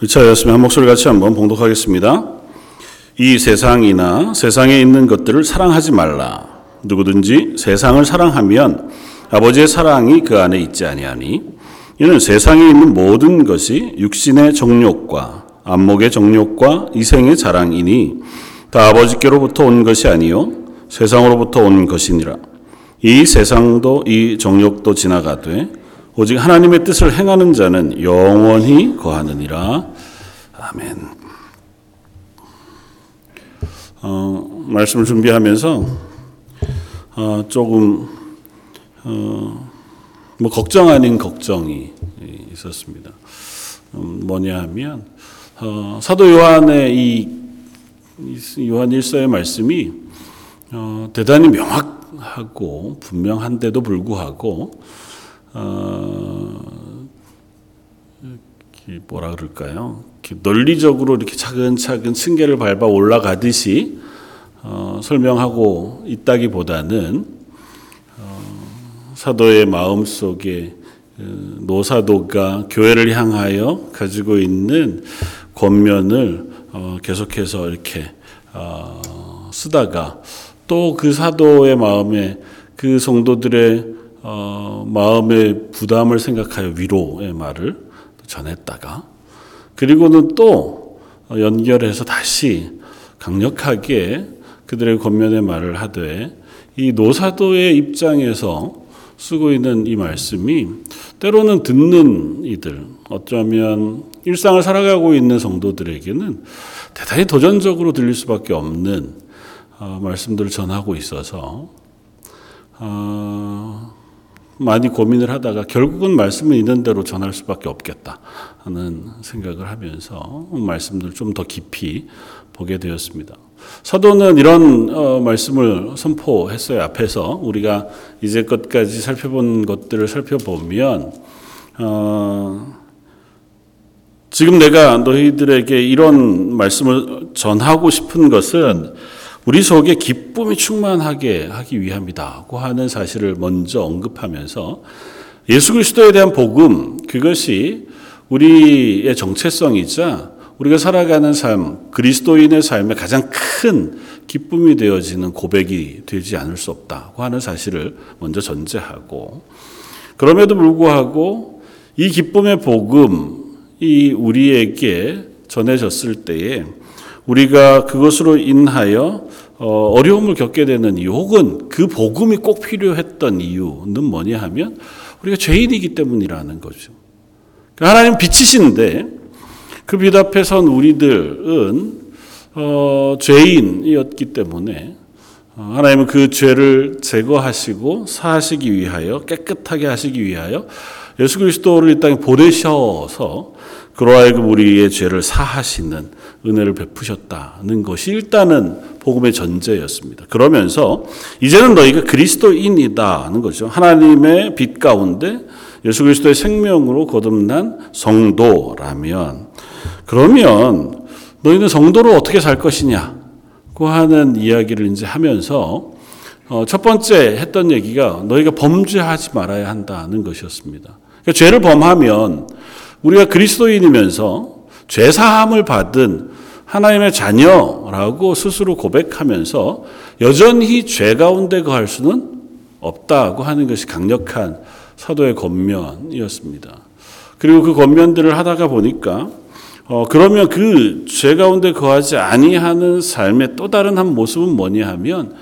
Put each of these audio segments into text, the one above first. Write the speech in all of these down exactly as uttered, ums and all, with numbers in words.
이 차 예수님 한 목소리 같이 한번 봉독하겠습니다. 이 세상이나 세상에 있는 것들을 사랑하지 말라. 누구든지 세상을 사랑하면 아버지의 사랑이 그 안에 있지 아니하니 이는 세상에 있는 모든 것이 육신의 정욕과 안목의 정욕과 이생의 자랑이니 다 아버지께로부터 온 것이 아니요 세상으로부터 온 것이니라. 이 세상도 이 정욕도 지나가되 오직 하나님의 뜻을 행하는 자는 영원히 거하느니라. 아멘. 어, 말씀을 준비하면서 어, 조금 어, 뭐 걱정 아닌 걱정이 있었습니다. 음, 뭐냐 하면 어, 사도 요한의 이 요한 일서의 말씀이 어, 대단히 명확하고 분명한데도 불구하고 어, 뭐라 그럴까요? 이렇게 논리적으로 이렇게 차근차근 층계를 밟아 올라가듯이 어, 설명하고 있다기보다는 어, 사도의 마음 속에 노사도가 교회를 향하여 가지고 있는 권면을 어, 계속해서 이렇게 어, 쓰다가 또 그 사도의 마음에 그 성도들의 어, 마음의 부담을 생각하여 위로의 말을 전했다가 그리고는 또 연결해서 다시 강력하게 그들의 권면의 말을 하되 이 노사도의 입장에서 쓰고 있는 이 말씀이 때로는 듣는 이들 어쩌면 일상을 살아가고 있는 성도들에게는 대단히 도전적으로 들릴 수밖에 없는 어, 말씀들을 전하고 있어서 어, 많이 고민을 하다가 결국은 말씀은 있는 대로 전할 수밖에 없겠다 하는 생각을 하면서 말씀들을 좀 더 깊이 보게 되었습니다. 사도는 이런 어, 말씀을 선포했어요. 앞에서 우리가 이제껏까지 살펴본 것들을 살펴보면 어, 지금 내가 너희들에게 이런 말씀을 전하고 싶은 것은 우리 속에 기쁨이 충만하게 하기 위함이다고 하는 사실을 먼저 언급하면서 예수 그리스도에 대한 복음, 그것이 우리의 정체성이자 우리가 살아가는 삶, 그리스도인의 삶의 가장 큰 기쁨이 되어지는 고백이 되지 않을 수 없다고 하는 사실을 먼저 전제하고 그럼에도 불구하고 이 기쁨의 복음이 우리에게 전해졌을 때에 우리가 그것으로 인하여 어려움을 겪게 되는 이유 혹은 그 복음이 꼭 필요했던 이유는 뭐냐 하면 우리가 죄인이기 때문이라는 거죠. 하나님 빛이신데 그 빛 앞에선 우리들은 어, 죄인이었기 때문에 하나님은 그 죄를 제거하시고 사하시기 위하여 깨끗하게 하시기 위하여 예수 그리스도를 이 땅에 보내셔서 그로 하여금 우리의 죄를 사하시는 은혜를 베푸셨다는 것이 일단은 복음의 전제였습니다. 그러면서 이제는 너희가 그리스도인이다 하는 거죠. 하나님의 빛 가운데 예수 그리스도의 생명으로 거듭난 성도라면 그러면 너희는 성도로 어떻게 살 것이냐고 하는 이야기를 이제 하면서 첫 번째 했던 얘기가 너희가 범죄하지 말아야 한다는 것이었습니다. 그러니까 죄를 범하면 우리가 그리스도인이면서 죄사함을 받은 하나님의 자녀라고 스스로 고백하면서 여전히 죄 가운데 거할 수는 없다고 하는 것이 강력한 사도의 권면이었습니다. 그리고 그 권면들을 하다가 보니까 어, 그러면 그 죄 가운데 거하지 아니하는 삶의 또 다른 한 모습은 뭐냐 하면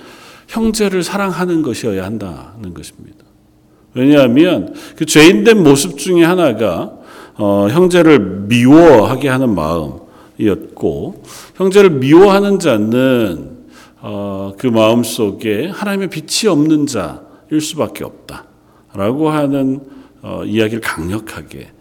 형제를 사랑하는 것이어야 한다는 것입니다. 왜냐하면 그 죄인된 모습 중에 하나가 어, 형제를 미워하게 하는 마음이었고 형제를 미워하는 자는 어, 그 마음 속에 하나님의 빛이 없는 자일 수밖에 없다라고 하는 어, 이야기를 강력하게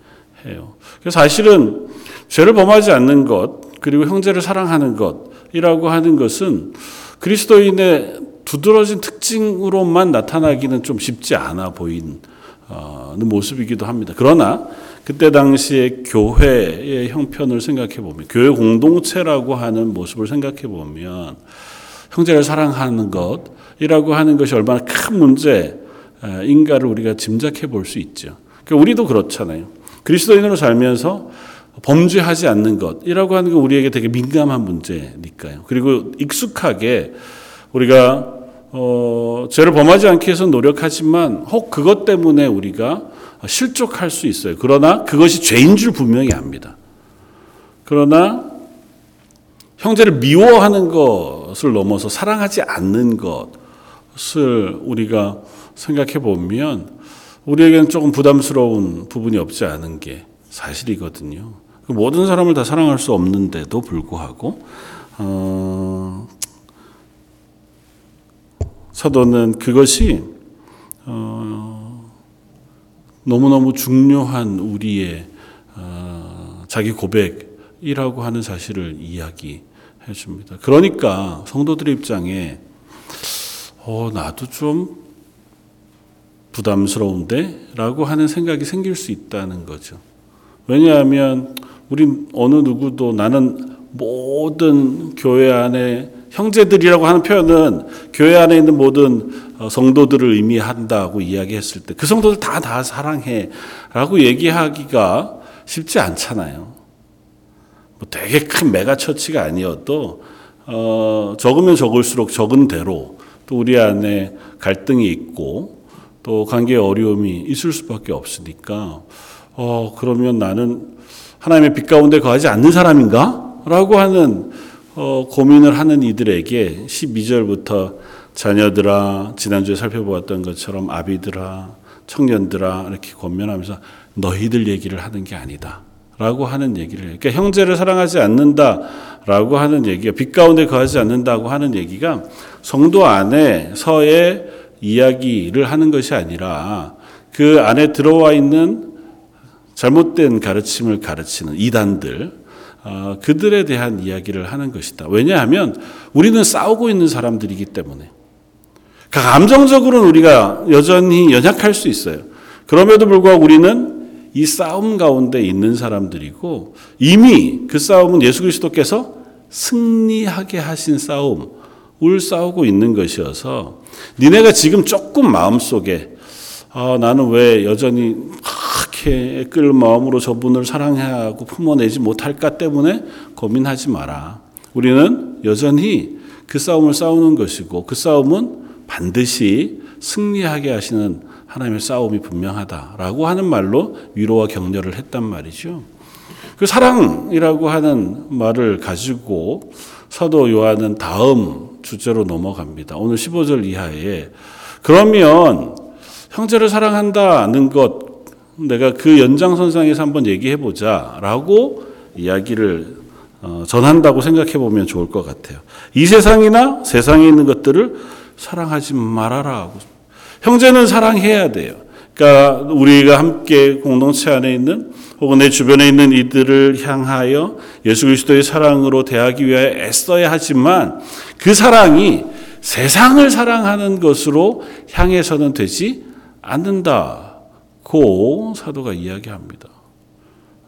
해요. 그래서 사실은 죄를 범하지 않는 것 그리고 형제를 사랑하는 것이라고 하는 것은 그리스도인의 두드러진 특징으로만 나타나기는 좀 쉽지 않아 보이는 어, 모습이기도 합니다. 그러나 그때 당시에 교회의 형편을 생각해 보면 교회 공동체라고 하는 모습을 생각해 보면 형제를 사랑하는 것이라고 하는 것이 얼마나 큰 문제인가를 우리가 짐작해 볼 수 있죠. 그러니까 우리도 그렇잖아요. 그리스도인으로 살면서 범죄하지 않는 것이라고 하는 건 우리에게 되게 민감한 문제니까요. 그리고 익숙하게 우리가 어, 죄를 범하지 않기 위해서 노력하지만 혹 그것 때문에 우리가 실족할 수 있어요. 그러나 그것이 죄인 줄 분명히 압니다. 그러나 형제를 미워하는 것을 넘어서 사랑하지 않는 것을 우리가 생각해 보면 우리에게는 조금 부담스러운 부분이 없지 않은 게 사실이거든요. 모든 사람을 다 사랑할 수 없는데도 불구하고 어, 사도는 그것이 어, 너무너무 중요한 우리의 어, 자기 고백이라고 하는 사실을 이야기해 줍니다. 그러니까 성도들의 입장에 어, 나도 좀 부담스러운데? 라고 하는 생각이 생길 수 있다는 거죠. 왜냐하면 우린 어느 누구도 나는 모든 교회 안에 형제들이라고 하는 표현은 교회 안에 있는 모든 성도들을 의미한다고 이야기했을 때 그 성도들 다 다 사랑해 라고 얘기하기가 쉽지 않잖아요. 뭐 되게 큰 메가처치가 아니어도 어, 적으면 적을수록 적은 대로 또 우리 안에 갈등이 있고 또 관계의 어려움이 있을 수밖에 없으니까 어, 그러면 나는 하나님의 빛 가운데 거하지 않는 사람인가? 라고 하는 어, 고민을 하는 이들에게 십이 절부터 자녀들아, 지난주에 살펴보았던 것처럼 아비들아, 청년들아 이렇게 권면하면서 너희들 얘기를 하는 게 아니다 라고 하는 얘기를 해요. 그러니까 형제를 사랑하지 않는다 라고 하는 얘기가 빛 가운데 거하지 않는다고 하는 얘기가 성도 안에서의 이야기를 하는 것이 아니라 그 안에 들어와 있는 잘못된 가르침을 가르치는 이단들 어, 그들에 대한 이야기를 하는 것이다. 왜냐하면 우리는 싸우고 있는 사람들이기 때문에 감정적으로는 우리가 여전히 연약할 수 있어요. 그럼에도 불구하고 우리는 이 싸움 가운데 있는 사람들이고 이미 그 싸움은 예수 그리스도께서 승리하게 하신 싸움을 싸우고 있는 것이어서 니네가 지금 조금 마음속에 아, 나는 왜 여전히 그렇게 끌 마음으로 저분을 사랑하고 품어내지 못할까 때문에 고민하지 마라. 우리는 여전히 그 싸움을 싸우는 것이고 그 싸움은 반드시 승리하게 하시는 하나님의 싸움이 분명하다라고 하는 말로 위로와 격려를 했단 말이죠. 그 사랑이라고 하는 말을 가지고 사도 요한은 다음 주제로 넘어갑니다. 오늘 십오 절 이하에 그러면 형제를 사랑한다는 것 내가 그 연장선상에서 한번 얘기해보자 라고 이야기를 전한다고 생각해보면 좋을 것 같아요. 이 세상이나 세상에 있는 것들을 사랑하지 말아라 하고 형제는 사랑해야 돼요. 그러니까 우리가 함께 공동체 안에 있는 혹은 내 주변에 있는 이들을 향하여 예수 그리스도의 사랑으로 대하기 위하여 애써야 하지만 그 사랑이 세상을 사랑하는 것으로 향해서는 되지 않는다고 사도가 이야기합니다.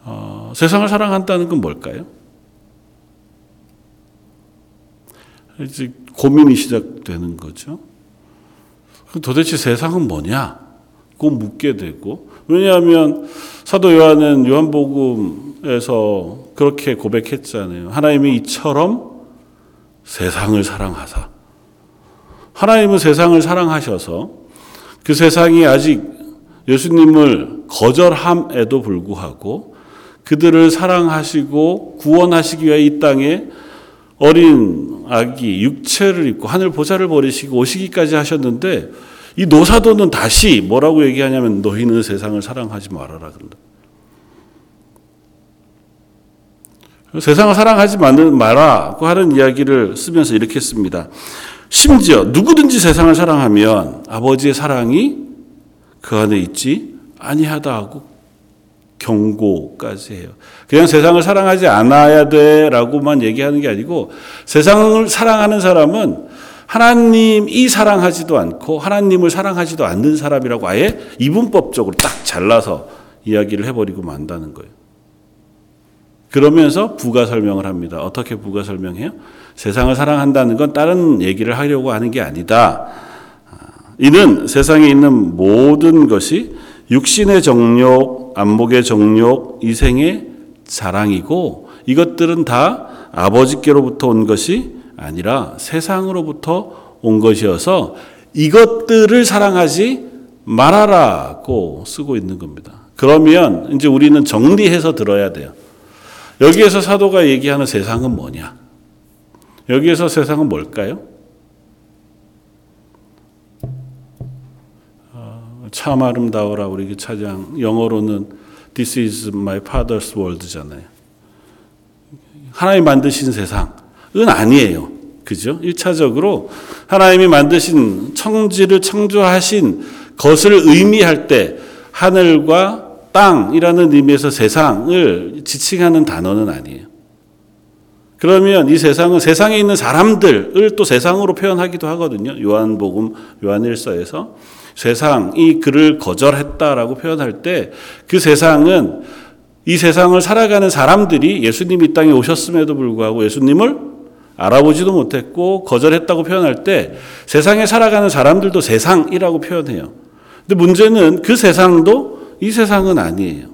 어, 세상을 사랑한다는 건 뭘까요? 이제 고민이 시작되는 거죠. 도대체 세상은 뭐냐고 묻게 되고 왜냐하면 사도 요한은 요한복음에서 그렇게 고백했잖아요. 하나님이 이처럼 세상을 사랑하사 하나님은 세상을 사랑하셔서 그 세상이 아직 예수님을 거절함에도 불구하고 그들을 사랑하시고 구원하시기 위해 이 땅에 어린 아기 육체를 입고 하늘 보좌를 버리시고 오시기까지 하셨는데 이 노사도는 다시 뭐라고 얘기하냐면 너희는 세상을 사랑하지 말아라 그런다. 세상을 사랑하지 말라고 하는 이야기를 쓰면서 이렇게 씁니다. 심지어 누구든지 세상을 사랑하면 아버지의 사랑이 그 안에 있지 아니하다 하고 경고까지 해요. 그냥 세상을 사랑하지 않아야 돼 라고만 얘기하는 게 아니고 세상을 사랑하는 사람은 하나님이 사랑하지도 않고 하나님을 사랑하지도 않는 사람이라고 아예 이분법적으로 딱 잘라서 이야기를 해버리고 만다는 거예요. 그러면서 부가 설명을 합니다. 어떻게 부가 설명해요? 세상을 사랑한다는 건 다른 얘기를 하려고 하는 게 아니다. 이는 세상에 있는 모든 것이 육신의 정욕, 안목의 정욕, 이생의 자랑이고 이것들은 다 아버지께로부터 온 것이 아니라 세상으로부터 온 것이어서 이것들을 사랑하지 말아라고 쓰고 있는 겁니다. 그러면 이제 우리는 정리해서 들어야 돼요. 여기에서 사도가 얘기하는 세상은 뭐냐? 여기에서 세상은 뭘까요? 참 아름다워라 우리 차장 영어로는 This is my father's world잖아요. 하나님 만드신 세상은 아니에요. 그죠? 일 차적으로 하나님이 만드신 천지를 창조하신 것을 의미할 때 하늘과 땅이라는 의미에서 세상을 지칭하는 단어는 아니에요. 그러면 이 세상은 세상에 있는 사람들을 또 세상으로 표현하기도 하거든요. 요한복음, 요한일서에서 세상이 그를 거절했다라고 표현할 때 그 세상은 이 세상을 살아가는 사람들이 예수님이 이 땅에 오셨음에도 불구하고 예수님을 알아보지도 못했고 거절했다고 표현할 때 세상에 살아가는 사람들도 세상이라고 표현해요. 근데 문제는 그 세상도 이 세상은 아니에요.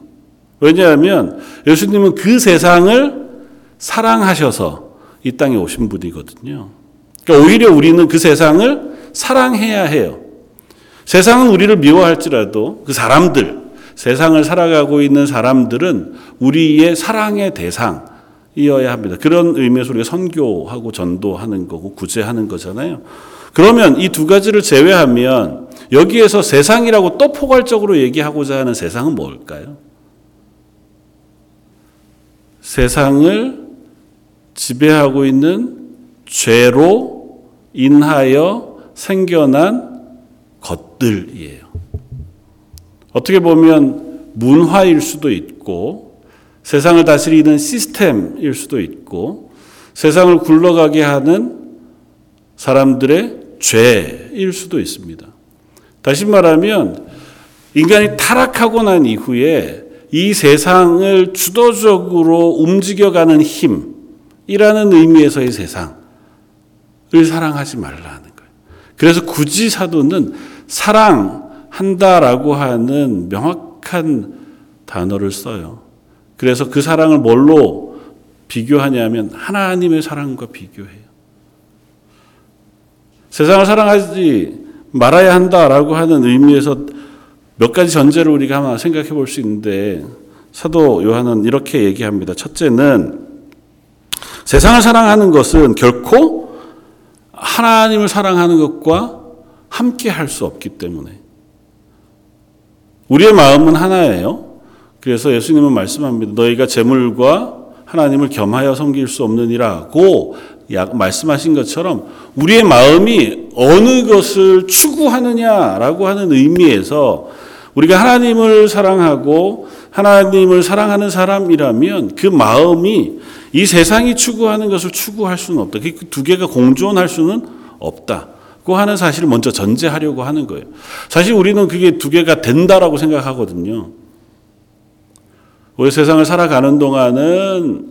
왜냐하면 예수님은 그 세상을 사랑하셔서 이 땅에 오신 분이거든요. 그러니까 오히려 우리는 그 세상을 사랑해야 해요. 세상은 우리를 미워할지라도 그 사람들, 세상을 살아가고 있는 사람들은 우리의 사랑의 대상이어야 합니다. 그런 의미에서 우리가 선교하고 전도하는 거고 구제하는 거잖아요. 그러면 이 두 가지를 제외하면 여기에서 세상이라고 또 포괄적으로 얘기하고자 하는 세상은 뭘까요? 세상을 지배하고 있는 죄로 인하여 생겨난 것들이에요. 어떻게 보면 문화일 수도 있고 세상을 다스리는 시스템일 수도 있고 세상을 굴러가게 하는 사람들의 죄일 수도 있습니다. 다시 말하면 인간이 타락하고 난 이후에 이 세상을 주도적으로 움직여가는 힘이라는 의미에서의 세상을 사랑하지 말라는 거예요. 그래서 굳이 사도는 사랑한다라고 하는 명확한 단어를 써요. 그래서 그 사랑을 뭘로 비교하냐면 하나님의 사랑과 비교해요. 세상을 사랑하지 말아야 한다라고 하는 의미에서 몇 가지 전제를 우리가 하나 생각해 볼 수 있는데 사도 요한은 이렇게 얘기합니다. 첫째는 세상을 사랑하는 것은 결코 하나님을 사랑하는 것과 함께 할 수 없기 때문에 우리의 마음은 하나예요. 그래서 예수님은 말씀합니다. 너희가 재물과 하나님을 겸하여 섬길 수 없느니라고 말씀하신 것처럼 우리의 마음이 어느 것을 추구하느냐라고 하는 의미에서 우리가 하나님을 사랑하고 하나님을 사랑하는 사람이라면 그 마음이 이 세상이 추구하는 것을 추구할 수는 없다. 그 두 개가 공존할 수는 없다. 고 하는 사실을 먼저 전제하려고 하는 거예요. 사실 우리는 그게 두 개가 된다라고 생각하거든요. 우리 세상을 살아가는 동안은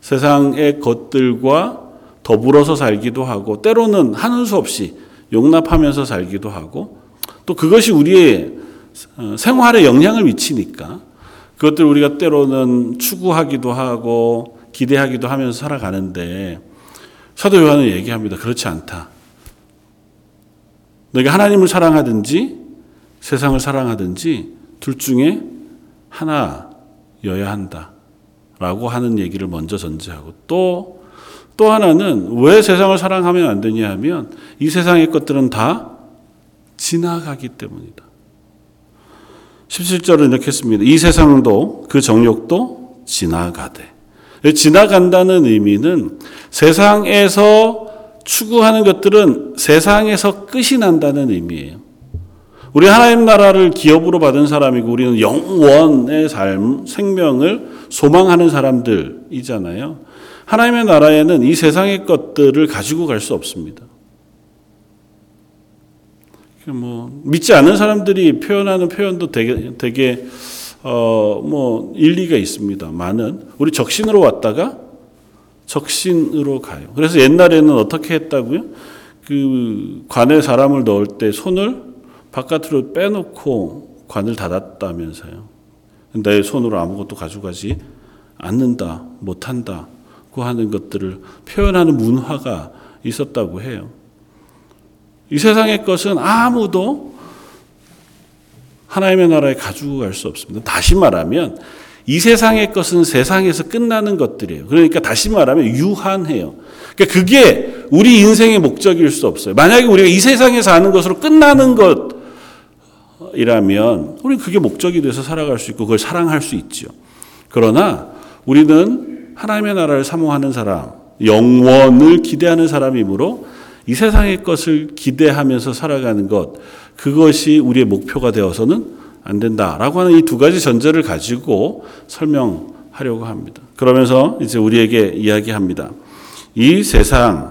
세상의 것들과 더불어서 살기도 하고 때로는 하는 수 없이 용납하면서 살기도 하고 또 그것이 우리의 생활에 영향을 미치니까 그것들 우리가 때로는 추구하기도 하고 기대하기도 하면서 살아가는데 사도 요한은 얘기합니다. 그렇지 않다. 너희가 하나님을 사랑하든지 세상을 사랑하든지 둘 중에 하나여야 한다. 라고 하는 얘기를 먼저 전제하고 또, 또 하나는 왜 세상을 사랑하면 안 되냐 하면 이 세상의 것들은 다 지나가기 때문이다. 십칠 절은 이렇게 했습니다. 이 세상도 그 정욕도 지나가되. 지나간다는 의미는 세상에서 추구하는 것들은 세상에서 끝이 난다는 의미예요. 우리 하나님 나라를 기업으로 받은 사람이고 우리는 영원의 삶, 생명을 소망하는 사람들이잖아요. 하나님의 나라에는 이 세상의 것들을 가지고 갈 수 없습니다. 뭐 믿지 않는 사람들이 표현하는 표현도 되게, 되게 어, 뭐 일리가 있습니다. 많은 우리 적신으로 왔다가 적신으로 가요. 그래서 옛날에는 어떻게 했다고요? 그 관에 사람을 넣을 때 손을 바깥으로 빼놓고 관을 닫았다면서요. 내 손으로 아무것도 가져가지 않는다, 못한다 고 하는 것들을 표현하는 문화가 있었다고 해요. 이 세상의 것은 아무도 하나님의 나라에 가지고 갈 수 없습니다. 다시 말하면 이 세상의 것은 세상에서 끝나는 것들이에요. 그러니까 다시 말하면 유한해요. 그러니까 그게 우리 인생의 목적일 수 없어요. 만약에 우리가 이 세상에서 아는 것으로 끝나는 것이라면 우리는 그게 목적이 돼서 살아갈 수 있고 그걸 사랑할 수 있죠. 그러나 우리는 하나님의 나라를 사모하는 사람, 영원을 기대하는 사람이므로 이 세상의 것을 기대하면서 살아가는 것, 그것이 우리의 목표가 되어서는 안 된다라고 하는 이 두 가지 전제를 가지고 설명하려고 합니다. 그러면서 이제 우리에게 이야기합니다. 이 세상을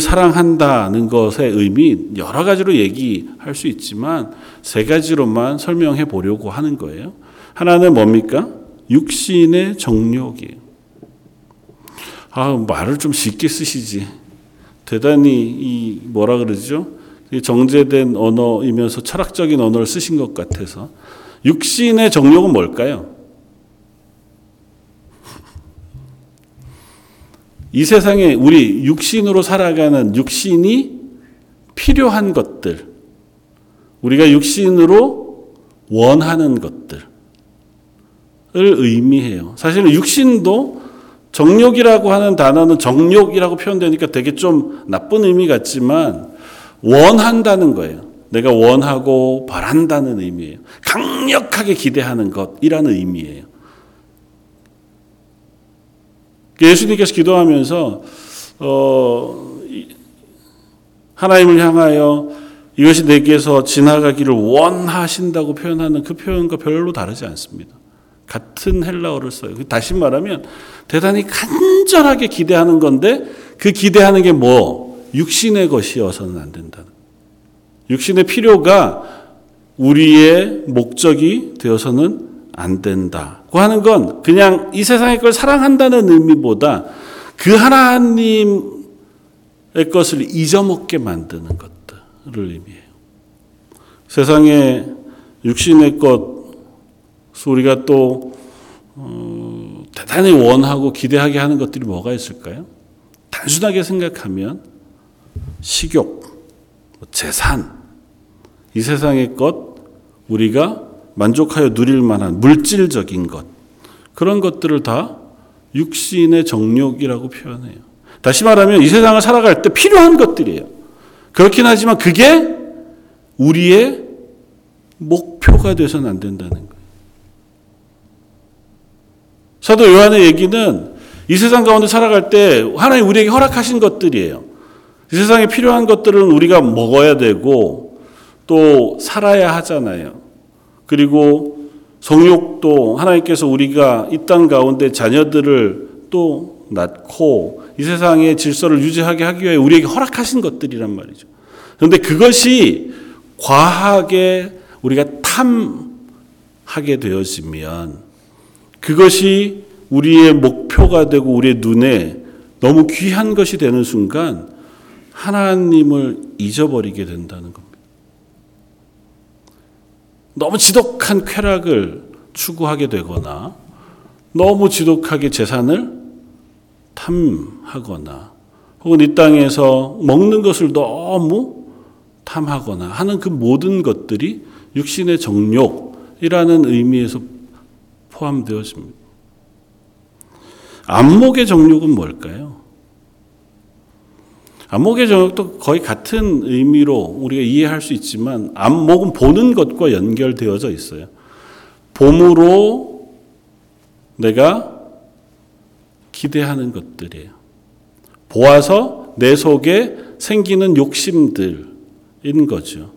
사랑한다는 것의 의미 여러 가지로 얘기할 수 있지만 세 가지로만 설명해 보려고 하는 거예요. 하나는 뭡니까? 육신의 정욕이에요. 아, 말을 좀 쉽게 쓰시지. 대단히 이 뭐라 그러죠? 정제된 언어이면서 철학적인 언어를 쓰신 것 같아서. 육신의 정욕은 뭘까요? 이 세상에 우리 육신으로 살아가는 육신이 필요한 것들, 우리가 육신으로 원하는 것들을 의미해요. 사실은 육신도 정욕이라고 하는 단어는 정욕이라고 표현되니까 되게 좀 나쁜 의미 같지만 원한다는 거예요. 내가 원하고 바란다는 의미예요. 강력하게 기대하는 것이라는 의미예요. 예수님께서 기도하면서 어, 하나님을 향하여 이것이 내게서 지나가기를 원하신다고 표현하는 그 표현과 별로 다르지 않습니다. 같은 헬라어를 써요. 다시 말하면 대단히 간절하게 기대하는 건데 그 기대하는 게 뭐? 육신의 것이어서는 안 된다. 육신의 필요가 우리의 목적이 되어서는 안 된다고 하는 건 그냥 이 세상의 걸 사랑한다는 의미보다 그 하나님의 것을 잊어먹게 만드는 것들을 의미해요. 세상의 육신의 것 우리가 또 어, 대단히 원하고 기대하게 하는 것들이 뭐가 있을까요? 단순하게 생각하면 식욕, 재산, 이 세상의 것, 우리가 만족하여 누릴 만한 물질적인 것, 그런 것들을 다 육신의 정욕이라고 표현해요. 다시 말하면 이 세상을 살아갈 때 필요한 것들이에요. 그렇긴 하지만 그게 우리의 목표가 돼서는 안 된다는 거예요. 사도 요한의 얘기는 이 세상 가운데 살아갈 때 하나님 우리에게 허락하신 것들이에요. 이 세상에 필요한 것들은 우리가 먹어야 되고 또 살아야 하잖아요. 그리고 성욕도 하나님께서 우리가 이 땅 가운데 자녀들을 또 낳고 이 세상의 질서를 유지하게 하기 위해 우리에게 허락하신 것들이란 말이죠. 그런데 그것이 과하게 우리가 탐하게 되어지면 그것이 우리의 목표가 되고 우리의 눈에 너무 귀한 것이 되는 순간 하나님을 잊어버리게 된다는 겁니다. 너무 지독한 쾌락을 추구하게 되거나 너무 지독하게 재산을 탐하거나 혹은 이 땅에서 먹는 것을 너무 탐하거나 하는 그 모든 것들이 육신의 정욕이라는 의미에서 포함되어집니다. 안목의 정욕은 뭘까요? 안목의 정욕도 거의 같은 의미로 우리가 이해할 수 있지만 안목은 보는 것과 연결되어져 있어요. 봄으로 내가 기대하는 것들이에요. 보아서 내 속에 생기는 욕심들인 거죠.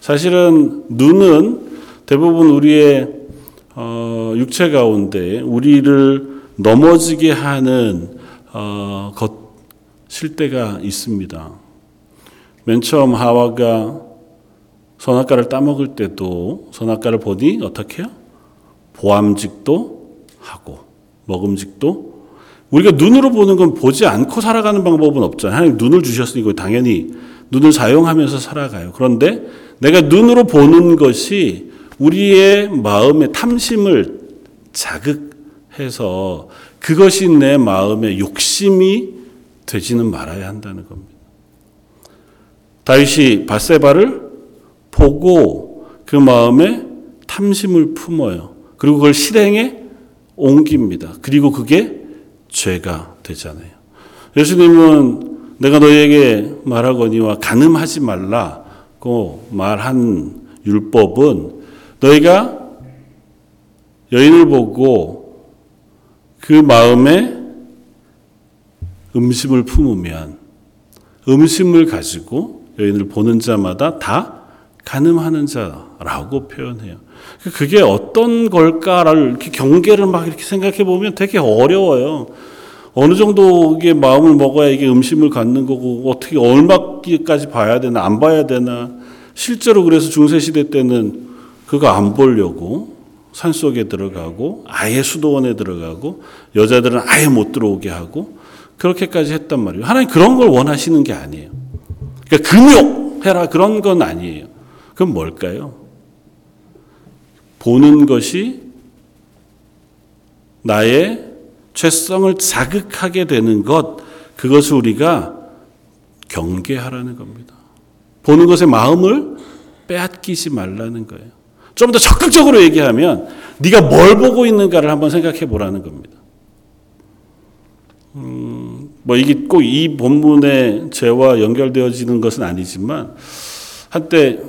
사실은 눈은 대부분 우리의 어, 육체 가운데 우리를 넘어지게 하는 어, 것일 때가 있습니다. 맨 처음 하와가 선악과를 따먹을 때도 선악과를 보니 어떻게 해요? 보암직도 하고 먹음직도. 우리가 눈으로 보는 건 보지 않고 살아가는 방법은 없잖아요. 하나님 눈을 주셨으니 이거 당연히 눈을 사용하면서 살아가요. 그런데 내가 눈으로 보는 것이 우리의 마음의 탐심을 자극해 해서 그것이 내 마음의 욕심이 되지는 말아야 한다는 겁니다. 다윗이 밧세바를 보고 그 마음에 탐심을 품어요. 그리고 그걸 실행에 옮깁니다. 그리고 그게 죄가 되잖아요. 예수님은 내가 너희에게 말하거니와 간음하지 말라고 말한 율법은 너희가 여인을 보고 그 마음에 음심을 품으면 음심을 가지고 여인을 보는 자마다 다 간음하는 자라고 표현해요. 그게 어떤 걸까를 이렇게 경계를 막 이렇게 생각해 보면 되게 어려워요. 어느 정도의 마음을 먹어야 이게 음심을 갖는 거고 어떻게 얼마까지 봐야 되나 안 봐야 되나. 실제로 그래서 중세시대 때는 그거 안 보려고 산속에 들어가고 아예 수도원에 들어가고 여자들은 아예 못 들어오게 하고 그렇게까지 했단 말이에요. 하나님 그런 걸 원하시는 게 아니에요. 그러니까 금욕해라 그런 건 아니에요. 그럼 뭘까요? 보는 것이 나의 죄성을 자극하게 되는 것, 그것을 우리가 경계하라는 겁니다. 보는 것에 마음을 빼앗기지 말라는 거예요. 좀 더 적극적으로 얘기하면 네가 뭘 보고 있는가를 한번 생각해 보라는 겁니다. 음, 뭐 이게 꼭 이 본문의 죄와 연결되어지는 것은 아니지만 한때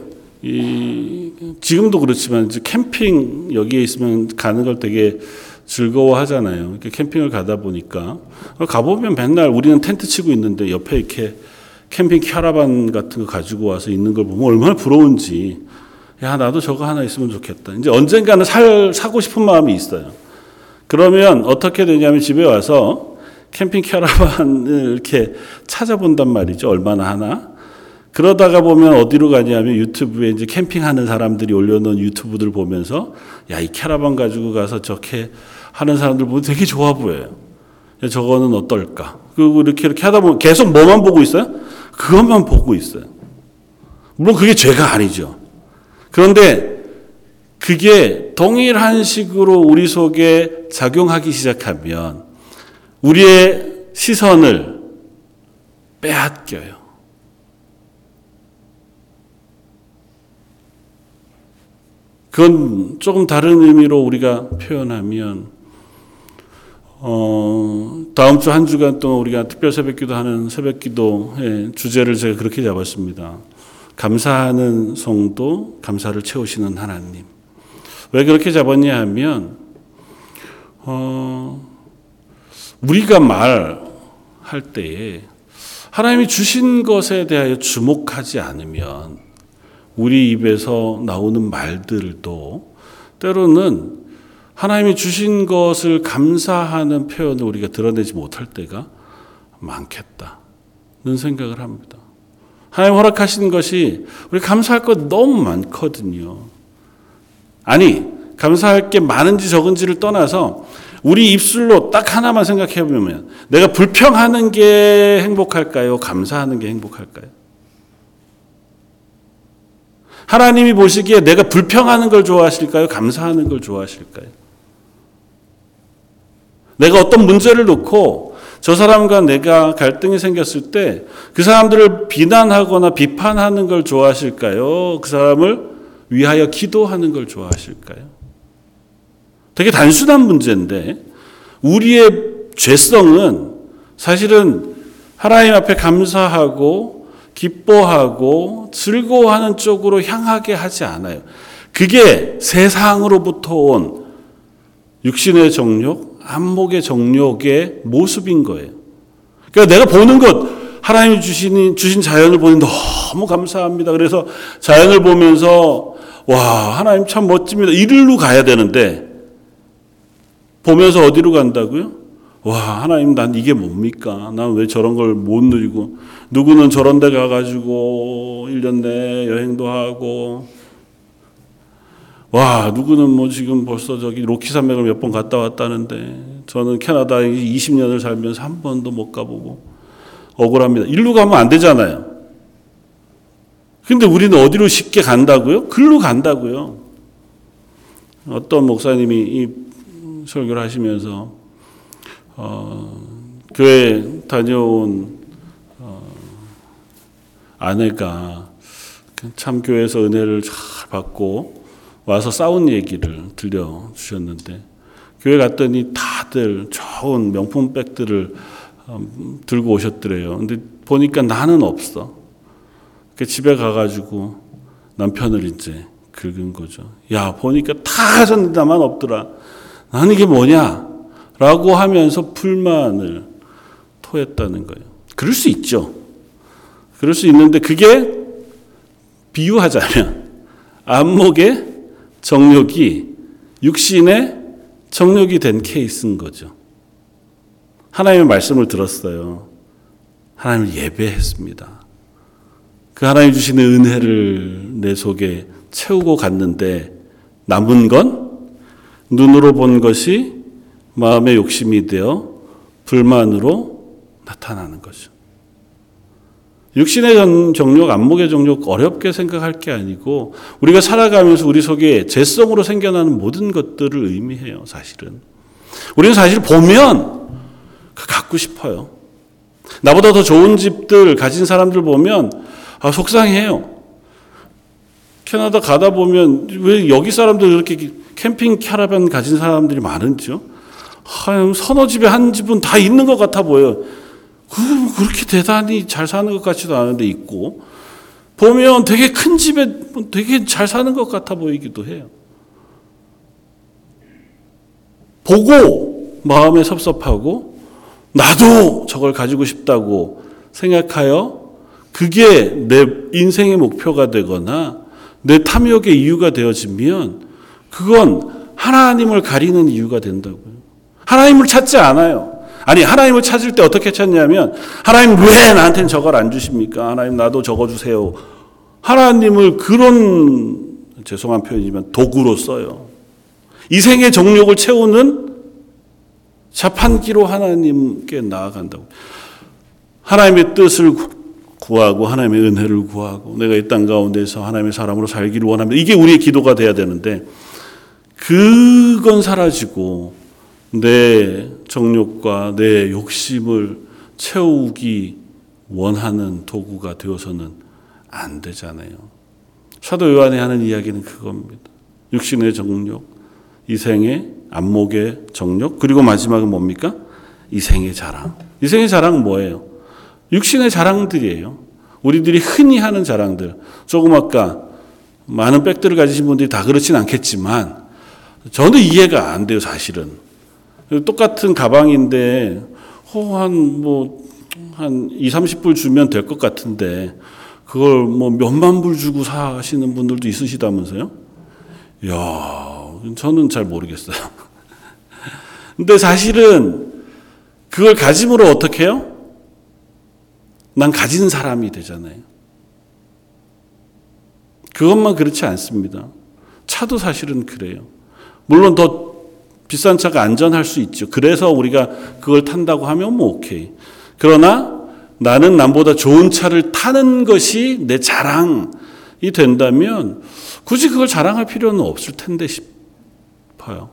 이, 지금도 그렇지만 캠핑 여기에 있으면 가는 걸 되게 즐거워하잖아요. 이렇게 캠핑을 가다 보니까 가보면 맨날 우리는 텐트 치고 있는데 옆에 이렇게 캠핑 캐러반 같은 거 가지고 와서 있는 걸 보면 얼마나 부러운지. 야, 나도 저거 하나 있으면 좋겠다. 이제 언젠가는 살 사고 싶은 마음이 있어요. 그러면 어떻게 되냐면 집에 와서 캠핑 캐러반을 이렇게 찾아본단 말이죠. 얼마나 하나. 그러다가 보면 어디로 가냐면 유튜브에 이제 캠핑하는 사람들이 올려놓은 유튜브들 보면서 야, 이 캐러반 가지고 가서 저렇게 하는 사람들 보면 되게 좋아 보여요. 저거는 어떨까? 그리고 이렇게 이렇게 하다 보면 계속 뭐만 보고 있어요? 그것만 보고 있어요. 물론 그게 죄가 아니죠. 그런데 그게 동일한 식으로 우리 속에 작용하기 시작하면 우리의 시선을 빼앗겨요. 그건 조금 다른 의미로 우리가 표현하면 어, 다음 주 한 주간 동안 우리가 특별 새벽기도 하는 새벽기도의 주제를 제가 그렇게 잡았습니다. 감사하는 성도, 감사를 채우시는 하나님. 왜 그렇게 잡았냐 하면 어, 우리가 말할 때에 하나님이 주신 것에 대하여 주목하지 않으면 우리 입에서 나오는 말들도 때로는 하나님이 주신 것을 감사하는 표현을 우리가 드러내지 못할 때가 많겠다는 생각을 합니다. 하나님 허락하신 것이 우리 감사할 것 너무 많거든요. 아니, 감사할 게 많은지 적은지를 떠나서 우리 입술로 딱 하나만 생각해 보면 내가 불평하는 게 행복할까요? 감사하는 게 행복할까요? 하나님이 보시기에 내가 불평하는 걸 좋아하실까요? 감사하는 걸 좋아하실까요? 내가 어떤 문제를 놓고 저 사람과 내가 갈등이 생겼을 때 그 사람들을 비난하거나 비판하는 걸 좋아하실까요? 그 사람을 위하여 기도하는 걸 좋아하실까요? 되게 단순한 문제인데 우리의 죄성은 사실은 하나님 앞에 감사하고 기뻐하고 즐거워하는 쪽으로 향하게 하지 않아요. 그게 세상으로부터 온 육신의 정욕, 안목의 정욕의 모습인 거예요. 그러니까 내가 보는 것, 하나님이 주신, 주신 자연을 보니 너무 감사합니다. 그래서 자연을 보면서 와, 하나님 참 멋집니다. 이리로 가야 되는데 보면서 어디로 간다고요? 와, 하나님 난 이게 뭡니까? 난 왜 저런 걸 못 누리고. 누구는 저런 데 가가지고 일 년 내 여행도 하고 와, 누구는 뭐 지금 벌써 저기 로키 산맥을 몇 번 갔다 왔다는데 저는 캐나다에 이십 년을 살면서 한 번도 못 가보고 억울합니다. 일로 가면 안 되잖아요. 근데 우리는 어디로 쉽게 간다고요? 글로 간다고요. 어떤 목사님이 이 설교를 하시면서 어, 교회 다녀온 어, 아내가 참 교회에서 은혜를 잘 받고 와서 싸운 얘기를 들려주셨는데, 교회 갔더니 다들 좋은 명품백들을 음, 들고 오셨더래요. 근데 보니까 나는 없어. 집에 가가지고 남편을 이제 긁은 거죠. 야, 보니까 다 하셨는데 나만 없더라. 나는 이게 뭐냐? 라고 하면서 불만을 토했다는 거예요. 그럴 수 있죠. 그럴 수 있는데 그게 비유하자면 안목의 정욕이 육신의 정욕이 된 케이스인 거죠. 하나님의 말씀을 들었어요. 하나님을 예배했습니다. 그 하나님 주시는 은혜를 내 속에 채우고 갔는데 남은 건 눈으로 본 것이 마음의 욕심이 되어 불만으로 나타나는 거죠. 육신의 정욕, 안목의 정욕 어렵게 생각할 게 아니고 우리가 살아가면서 우리 속에 죄성으로 생겨나는 모든 것들을 의미해요. 사실은 우리는 사실 보면 갖고 싶어요. 나보다 더 좋은 집들 가진 사람들 보면 아, 속상해요. 캐나다 가다 보면 왜 여기 사람들 이렇게 캠핑 캐러밴 가진 사람들이 많은지요? 아, 서너 집에 한 집은 다 있는 것 같아 보여요. 그, 그렇게 대단히 잘 사는 것 같지도 않은데 있고, 보면 되게 큰 집에 되게 잘 사는 것 같아 보이기도 해요. 보고 마음에 섭섭하고 나도 저걸 가지고 싶다고 생각하여 그게 내 인생의 목표가 되거나 내 탐욕의 이유가 되어지면 그건 하나님을 가리는 이유가 된다고요. 하나님을 찾지 않아요. 아니, 하나님을 찾을 때 어떻게 찾냐면 하나님 왜 나한테는 저걸 안 주십니까? 하나님 나도 저거 주세요. 하나님을 그런, 죄송한 표현이지만 도구로 써요. 이생의 정욕을 채우는 자판기로 하나님께 나아간다고. 하나님의 뜻을 구하고 하나님의 은혜를 구하고 내가 이 땅 가운데서 하나님의 사람으로 살기를 원합니다. 이게 우리의 기도가 돼야 되는데 그건 사라지고 내 정욕과 내 욕심을 채우기 원하는 도구가 되어서는 안 되잖아요. 사도 요한이 하는 이야기는 그겁니다. 육신의 정욕, 이생의 안목의 정욕, 그리고 마지막은 뭡니까? 이생의 자랑. 이생의 자랑은 뭐예요? 육신의 자랑들이에요. 우리들이 흔히 하는 자랑들. 조금 아까 많은 백들을 가지신 분들이 다 그렇진 않겠지만 저는 이해가 안 돼요, 사실은. 똑같은 가방인데 한 뭐 한 이삼십 불 주면 될 것 같은데 그걸 뭐 몇만 불 주고 사시는 분들도 있으시다면서요? 야, 저는 잘 모르겠어요. 근데 사실은 그걸 가짐으로 어떻게 해요? 난 가진 사람이 되잖아요. 그것만 그렇지 않습니다. 차도 사실은 그래요. 물론 더 비싼 차가 안전할 수 있죠. 그래서 우리가 그걸 탄다고 하면 뭐 오케이. 그러나 나는 남보다 좋은 차를 타는 것이 내 자랑이 된다면 굳이 그걸 자랑할 필요는 없을 텐데 싶어요.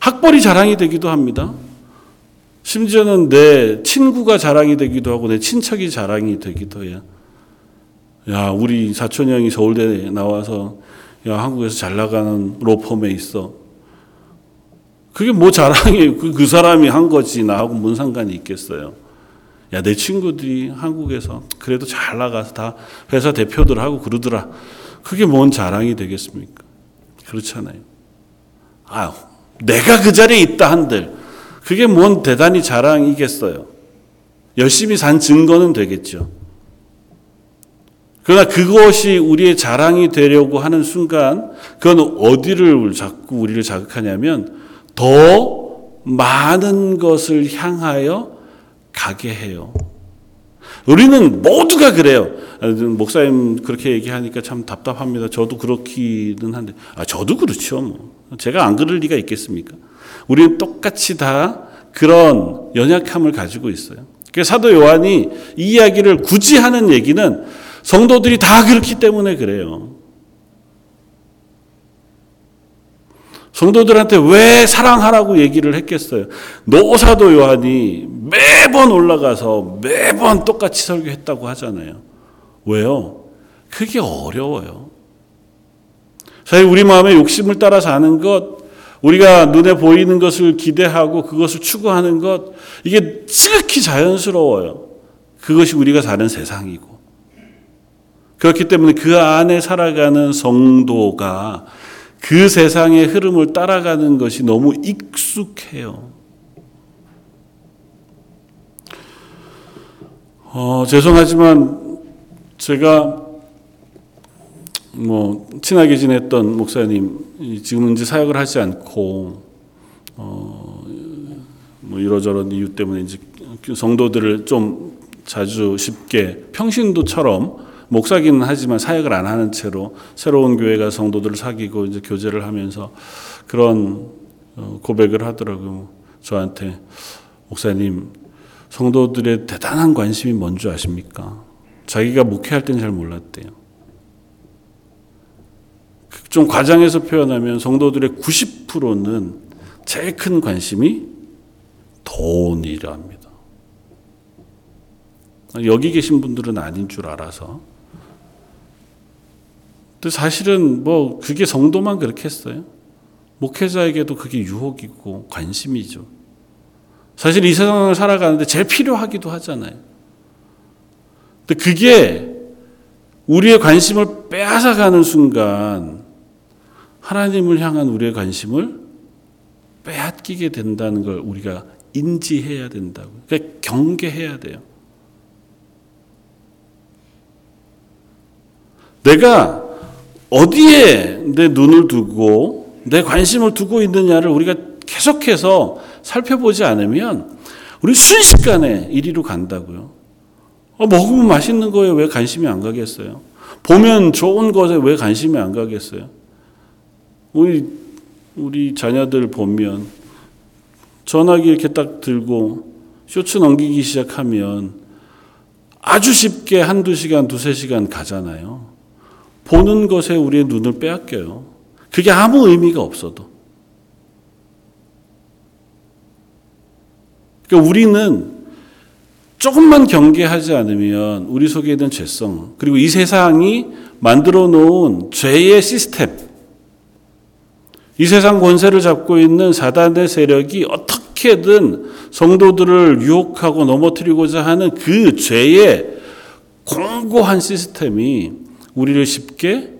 학벌이 자랑이 되기도 합니다. 심지어는 내 친구가 자랑이 되기도 하고 내 친척이 자랑이 되기도 해요. 야, 우리 사촌이 형이 서울대에 나와서 야, 한국에서 잘 나가는 로펌에 있어. 그게 뭐 자랑이에요. 그, 그 사람이 한 거지. 나하고 뭔 상관이 있겠어요. 야, 내 친구들이 한국에서 그래도 잘 나가서 다 회사 대표들 하고 그러더라. 그게 뭔 자랑이 되겠습니까? 그렇잖아요. 아, 내가 그 자리에 있다 한들 그게 뭔 대단히 자랑이겠어요. 열심히 산 증거는 되겠죠. 그러나 그것이 우리의 자랑이 되려고 하는 순간 그건 어디를 자꾸 우리를 자극하냐면 더 많은 것을 향하여 가게 해요. 우리는 모두가 그래요. 목사님 그렇게 얘기하니까 참 답답합니다. 저도 그렇기는 한데, 아, 저도 그렇죠. 뭐. 제가 안 그럴 리가 있겠습니까? 우리는 똑같이 다 그런 연약함을 가지고 있어요. 그래서 사도 요한이 이 이야기를 굳이 하는 얘기는 성도들이 다 그렇기 때문에 그래요. 성도들한테 왜 사랑하라고 얘기를 했겠어요? 노사도 요한이 매번 올라가서 매번 똑같이 설교했다고 하잖아요. 왜요? 그게 어려워요. 사실 우리 마음의 욕심을 따라 사는 것, 우리가 눈에 보이는 것을 기대하고 그것을 추구하는 것, 이게 지극히 자연스러워요. 그것이 우리가 사는 세상이고. 그렇기 때문에 그 안에 살아가는 성도가 그 세상의 흐름을 따라가는 것이 너무 익숙해요. 어, 죄송하지만 제가 뭐 친하게 지냈던 목사님, 지금은 이제 사역을 하지 않고 어, 뭐 이러저런 이유 때문에 이제 성도들을 좀 자주 쉽게 평신도처럼, 목사기는 하지만 사역을 안 하는 채로 새로운 교회가 성도들을 사귀고 이제 교제를 하면서 그런 고백을 하더라고요. 저한테, 목사님, 성도들의 대단한 관심이 뭔지 아십니까? 자기가 목회할 때는 잘 몰랐대요. 좀 과장해서 표현하면 성도들의 구십 퍼센트는 제일 큰 관심이 돈이랍니다. 여기 계신 분들은 아닌 줄 알아서. 사실은 뭐 그게 성도만 그렇겠어요? 목회자에게도 그게 유혹이고 관심이죠. 사실 이 세상을 살아가는데 제일 필요하기도 하잖아요. 근데 그게 우리의 관심을 빼앗아가는 순간 하나님을 향한 우리의 관심을 빼앗기게 된다는 걸 우리가 인지해야 된다고. 그러니까 경계해야 돼요. 내가 어디에 내 눈을 두고 내 관심을 두고 있느냐를 우리가 계속해서 살펴보지 않으면 우리 순식간에 이리로 간다고요. 아, 먹으면 맛있는 거에 왜 관심이 안 가겠어요? 보면 좋은 것에 왜 관심이 안 가겠어요? 우리, 우리 자녀들 보면 전화기 이렇게 딱 들고 쇼츠 넘기기 시작하면 아주 쉽게 한두 시간, 두세 시간 가잖아요. 보는 것에 우리의 눈을 빼앗겨요. 그게 아무 의미가 없어도. 그러니까 우리는 조금만 경계하지 않으면 우리 속에 있는 죄성, 그리고 이 세상이 만들어 놓은 죄의 시스템, 이 세상 권세를 잡고 있는 사단의 세력이 어떻게든 성도들을 유혹하고 넘어뜨리고자 하는 그 죄의 공고한 시스템이 우리를 쉽게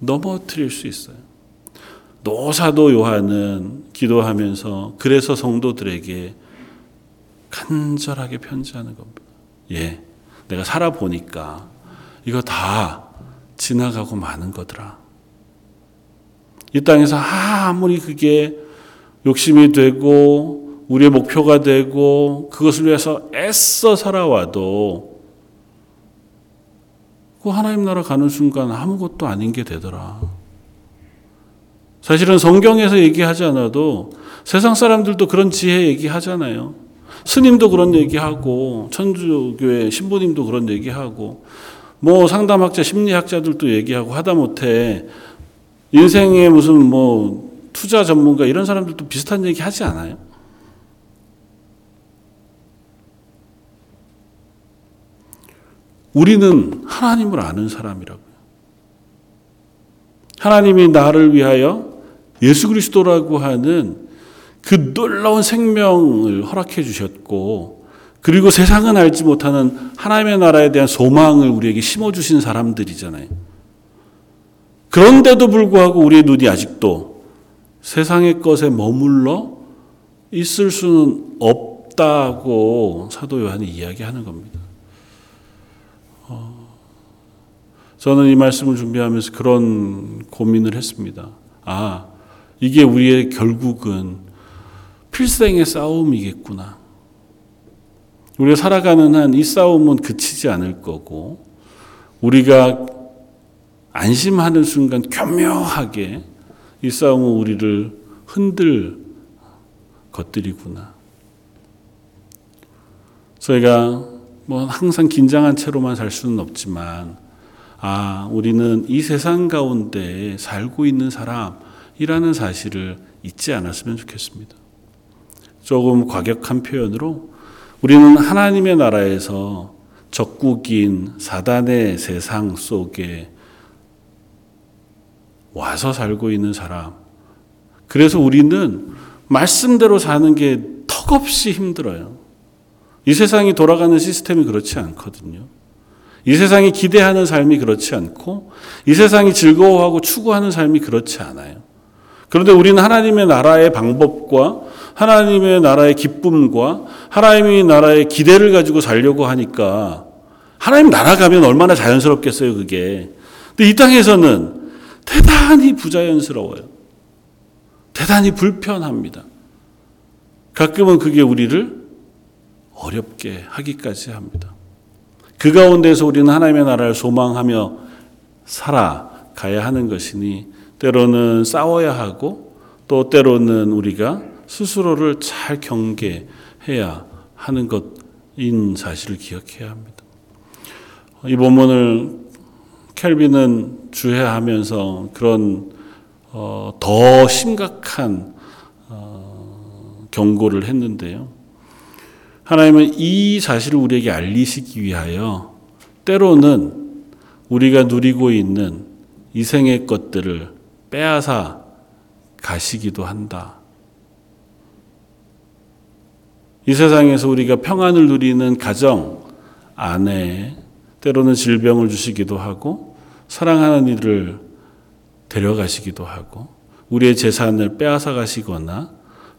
넘어뜨릴 수 있어요. 노사도 요한은 기도하면서 그래서 성도들에게 간절하게 편지하는 겁니다. 예, 내가 살아보니까 이거 다 지나가고 마는 거더라. 이 땅에서 아무리 그게 욕심이 되고 우리의 목표가 되고 그것을 위해서 애써 살아와도 그 하나님 나라 가는 순간 아무것도 아닌 게 되더라. 사실은 성경에서 얘기하지 않아도 세상 사람들도 그런 지혜 얘기하잖아요. 스님도 그런 얘기하고 천주교회 신부님도 그런 얘기하고 뭐 상담학자, 심리학자들도 얘기하고 하다못해 인생의 무슨 뭐 투자 전문가 이런 사람들도 비슷한 얘기 하지 않아요? 우리는 하나님을 아는 사람이라고요. 하나님이 나를 위하여 예수 그리스도라고 하는 그 놀라운 생명을 허락해 주셨고, 그리고 세상은 알지 못하는 하나님의 나라에 대한 소망을 우리에게 심어주신 사람들이잖아요. 그런데도 불구하고 우리의 눈이 아직도 세상의 것에 머물러 있을 수는 없다고 사도 요한이 이야기하는 겁니다. 저는 이 말씀을 준비하면서 그런 고민을 했습니다. 아, 이게 우리의 결국은 필생의 싸움이겠구나. 우리가 살아가는 한 이 싸움은 그치지 않을 거고, 우리가 안심하는 순간 교묘하게 이 싸움은 우리를 흔들 것들이구나. 저희가 뭐 항상 긴장한 채로만 살 수는 없지만, 아, 우리는 이 세상 가운데 살고 있는 사람, 이라는 사실을 잊지 않았으면 좋겠습니다. 조금 과격한 표현으로 우리는 하나님의 나라에서 적국인 사단의 세상 속에 와서 살고 있는 사람, 그래서 우리는 말씀대로 사는 게 턱없이 힘들어요. 이 세상이 돌아가는 시스템이 그렇지 않거든요. 이 세상이 기대하는 삶이 그렇지 않고, 이 세상이 즐거워하고 추구하는 삶이 그렇지 않아요. 그런데 우리는 하나님의 나라의 방법과 하나님의 나라의 기쁨과 하나님의 나라의 기대를 가지고 살려고 하니까, 하나님 나라 가면 얼마나 자연스럽겠어요, 그게. 근데 이 땅에서는 대단히 부자연스러워요. 대단히 불편합니다. 가끔은 그게 우리를 어렵게 하기까지 합니다. 그 가운데서 우리는 하나님의 나라를 소망하며 살아가야 하는 것이니, 때로는 싸워야 하고 또 때로는 우리가 스스로를 잘 경계해야 하는 것인 사실을 기억해야 합니다. 이 본문을 켈빈은 주해하면서 그런 어, 더 심각한 어, 경고를 했는데요. 하나님은 이 사실을 우리에게 알리시기 위하여 때로는 우리가 누리고 있는 이생의 것들을 빼앗아 가시기도 한다. 이 세상에서 우리가 평안을 누리는 가정 안에 때로는 질병을 주시기도 하고, 사랑하는 이들을 데려가시기도 하고, 우리의 재산을 빼앗아 가시거나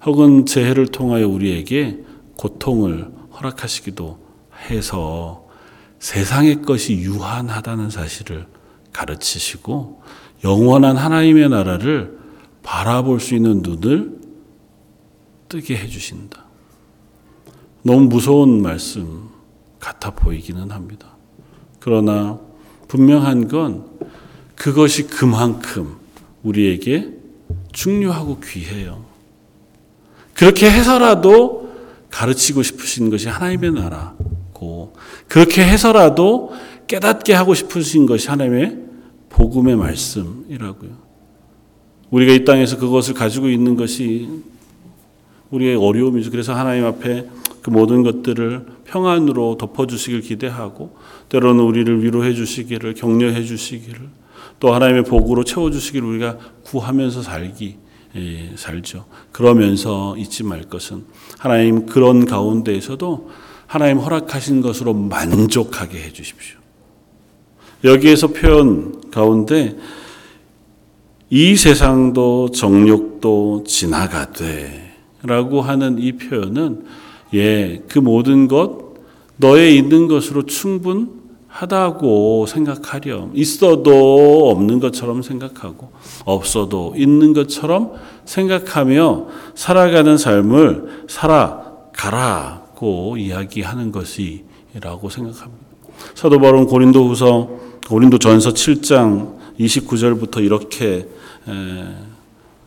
혹은 재해를 통하여 우리에게 고통을 허락하시기도 해서 세상의 것이 유한하다는 사실을 가르치시고, 영원한 하나님의 나라를 바라볼 수 있는 눈을 뜨게 해주신다. 너무 무서운 말씀 같아 보이기는 합니다. 그러나 분명한 건 그것이 그만큼 우리에게 중요하고 귀해요. 그렇게 해서라도 가르치고 싶으신 것이 하나님의 나라고, 그렇게 해서라도 깨닫게 하고 싶으신 것이 하나님의 복음의 말씀이라고요. 우리가 이 땅에서 그것을 가지고 있는 것이 우리의 어려움이죠. 그래서 하나님 앞에 그 모든 것들을 평안으로 덮어주시길 기대하고, 때로는 우리를 위로해 주시기를, 격려해 주시기를, 또 하나님의 복으로 채워주시기를 우리가 구하면서 살기 예, 살죠. 그러면서 잊지 말 것은, 하나님 그런 가운데에서도 하나님 허락하신 것으로 만족하게 해 주십시오. 여기에서 표현 가운데 이 세상도 정욕도 지나가되 라고 하는 이 표현은, 예, 그 모든 것 너의 있는 것으로 충분하다고 생각하렴. 있어도 없는 것처럼 생각하고 없어도 있는 것처럼 생각하며 살아가는 삶을 살아가라고 이야기하는 것이라고 생각합니다. 사도 바울은 고린도후서 고린도전서 칠 장 이십구 절부터 이렇게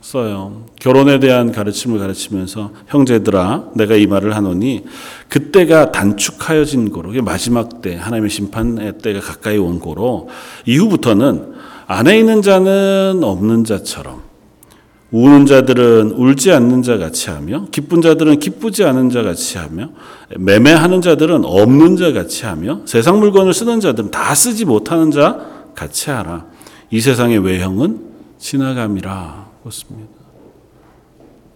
써요. 결혼에 대한 가르침을 가르치면서, 형제들아 내가 이 말을 하노니 그때가 단축하여진 고로, 이게 마지막 때 하나님의 심판의 때가 가까이 온 고로, 이후부터는 안에 있는 자는 없는 자처럼 우는 자들은 울지 않는 자 같이 하며, 기쁜 자들은 기쁘지 않은 자 같이 하며, 매매하는 자들은 없는 자 같이 하며, 세상 물건을 쓰는 자들은 다 쓰지 못하는 자 같이 하라. 이 세상의 외형은 지나감이라. 그렇습니다.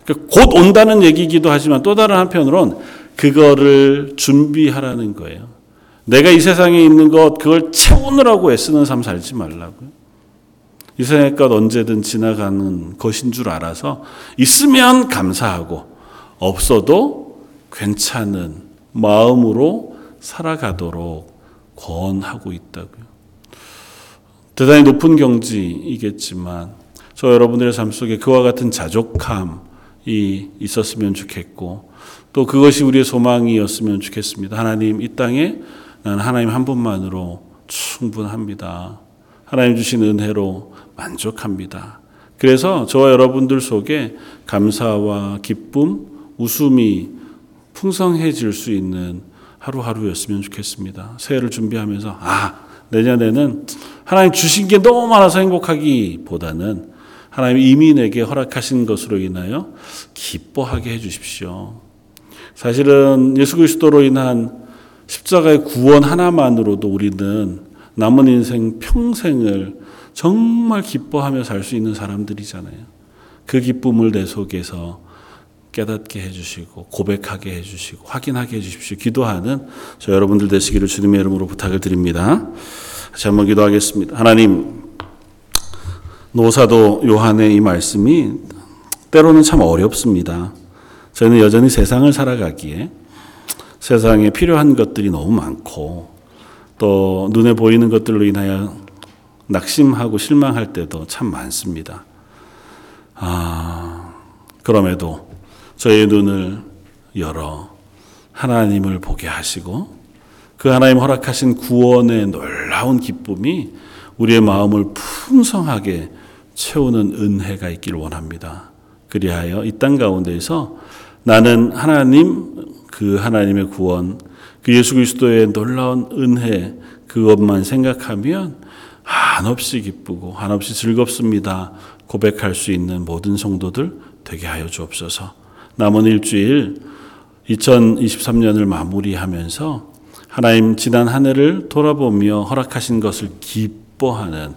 그러니까 곧 온다는 얘기이기도 하지만 또 다른 한편으론 그거를 준비하라는 거예요. 내가 이 세상에 있는 것 그걸 채우느라고 애쓰는 삶 살지 말라고요. 이 세상의 것 언제든 지나가는 것인 줄 알아서 있으면 감사하고 없어도 괜찮은 마음으로 살아가도록 권하고 있다고요. 대단히 높은 경지이겠지만 저 여러분들의 삶 속에 그와 같은 자족함이 있었으면 좋겠고, 또 그것이 우리의 소망이었으면 좋겠습니다. 하나님, 이 땅에 나는 하나님 한 분만으로 충분합니다. 하나님 주신 은혜로 만족합니다. 그래서 저와 여러분들 속에 감사와 기쁨, 웃음이 풍성해질 수 있는 하루하루였으면 좋겠습니다. 새해를 준비하면서, 아, 내년에는 하나님 주신 게 너무 많아서 행복하기보다는 하나님이 이민에게 허락하신 것으로 인하여 기뻐하게 해주십시오. 사실은 예수 그리스도로 인한 십자가의 구원 하나만으로도 우리는 남은 인생 평생을 정말 기뻐하며 살 수 있는 사람들이잖아요. 그 기쁨을 내 속에서 깨닫게 해주시고 고백하게 해주시고 확인하게 해주십시오. 기도하는 저 여러분들 되시기를 주님의 이름으로 부탁을 드립니다. 다시 한번 기도하겠습니다. 하나님, 노사도 요한의 이 말씀이 때로는 참 어렵습니다. 저희는 여전히 세상을 살아가기에 세상에 필요한 것들이 너무 많고 또 눈에 보이는 것들로 인하여 낙심하고 실망할 때도 참 많습니다. 아, 그럼에도 저희의 눈을 열어 하나님을 보게 하시고 그 하나님 허락하신 구원의 놀라운 기쁨이 우리의 마음을 풍성하게 채우는 은혜가 있기를 원합니다. 그리하여 이 땅 가운데에서 나는 하나님, 그 하나님의 구원, 그 예수 그리스도의 놀라운 은혜, 그것만 생각하면 한없이 기쁘고 한없이 즐겁습니다 고백할 수 있는 모든 성도들 되게 하여 주옵소서. 남은 일주일 이천이십삼 년을 마무리하면서 하나님 지난 한 해를 돌아보며 허락하신 것을 기뻐하는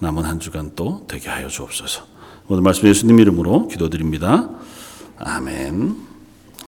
남은 한 주간 또 되게 하여 주옵소서. 오늘 말씀 예수님 이름으로 기도드립니다. 아멘.